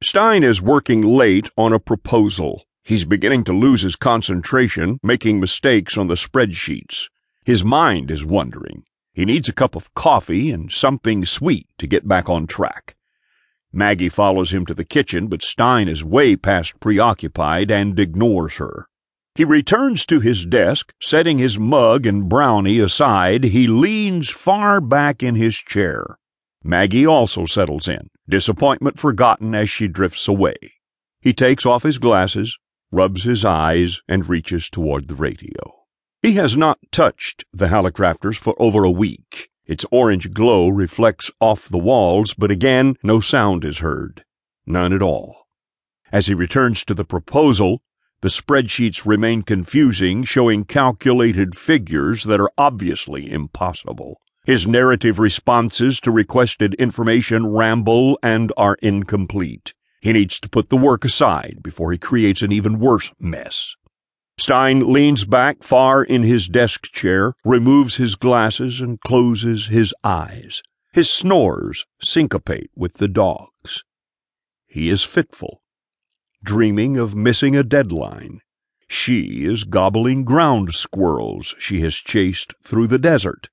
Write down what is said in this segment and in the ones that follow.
Stein is working late on a proposal. He's beginning to lose his concentration, making mistakes on the spreadsheets. His mind is wandering. He needs a cup of coffee and something sweet to get back on track. Maggie follows him to the kitchen, but Stein is way past preoccupied and ignores her. He returns to his desk, setting his mug and brownie aside. He leans far back in his chair. Maggie also settles in, disappointment forgotten as she drifts away. He takes off his glasses, rubs his eyes, and reaches toward the radio. He has not touched the Hallicrafters for over a week. Its orange glow reflects off the walls, but again, no sound is heard. None at all. As he returns to the proposal, the spreadsheets remain confusing, showing calculated figures that are obviously impossible. His narrative responses to requested information ramble and are incomplete. He needs to put the work aside before he creates an even worse mess. Stein leans back far in his desk chair, removes his glasses, and closes his eyes. His snores syncopate with the dog's. He is fitful, dreaming of missing a deadline. She is gobbling ground squirrels she has chased through the desert.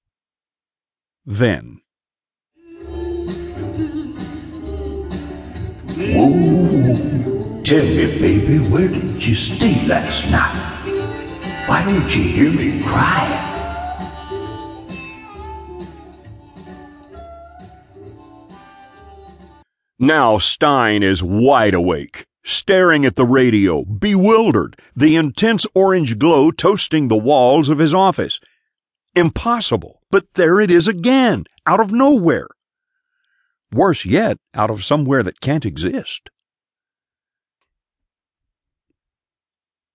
Then. Whoa, tell me, baby, where did you stay last night? Why don't you hear me crying? Now Stein is wide awake, staring at the radio, bewildered, the intense orange glow toasting the walls of his office. Impossible, but there it is again, out of nowhere. Worse yet, out of somewhere that can't exist.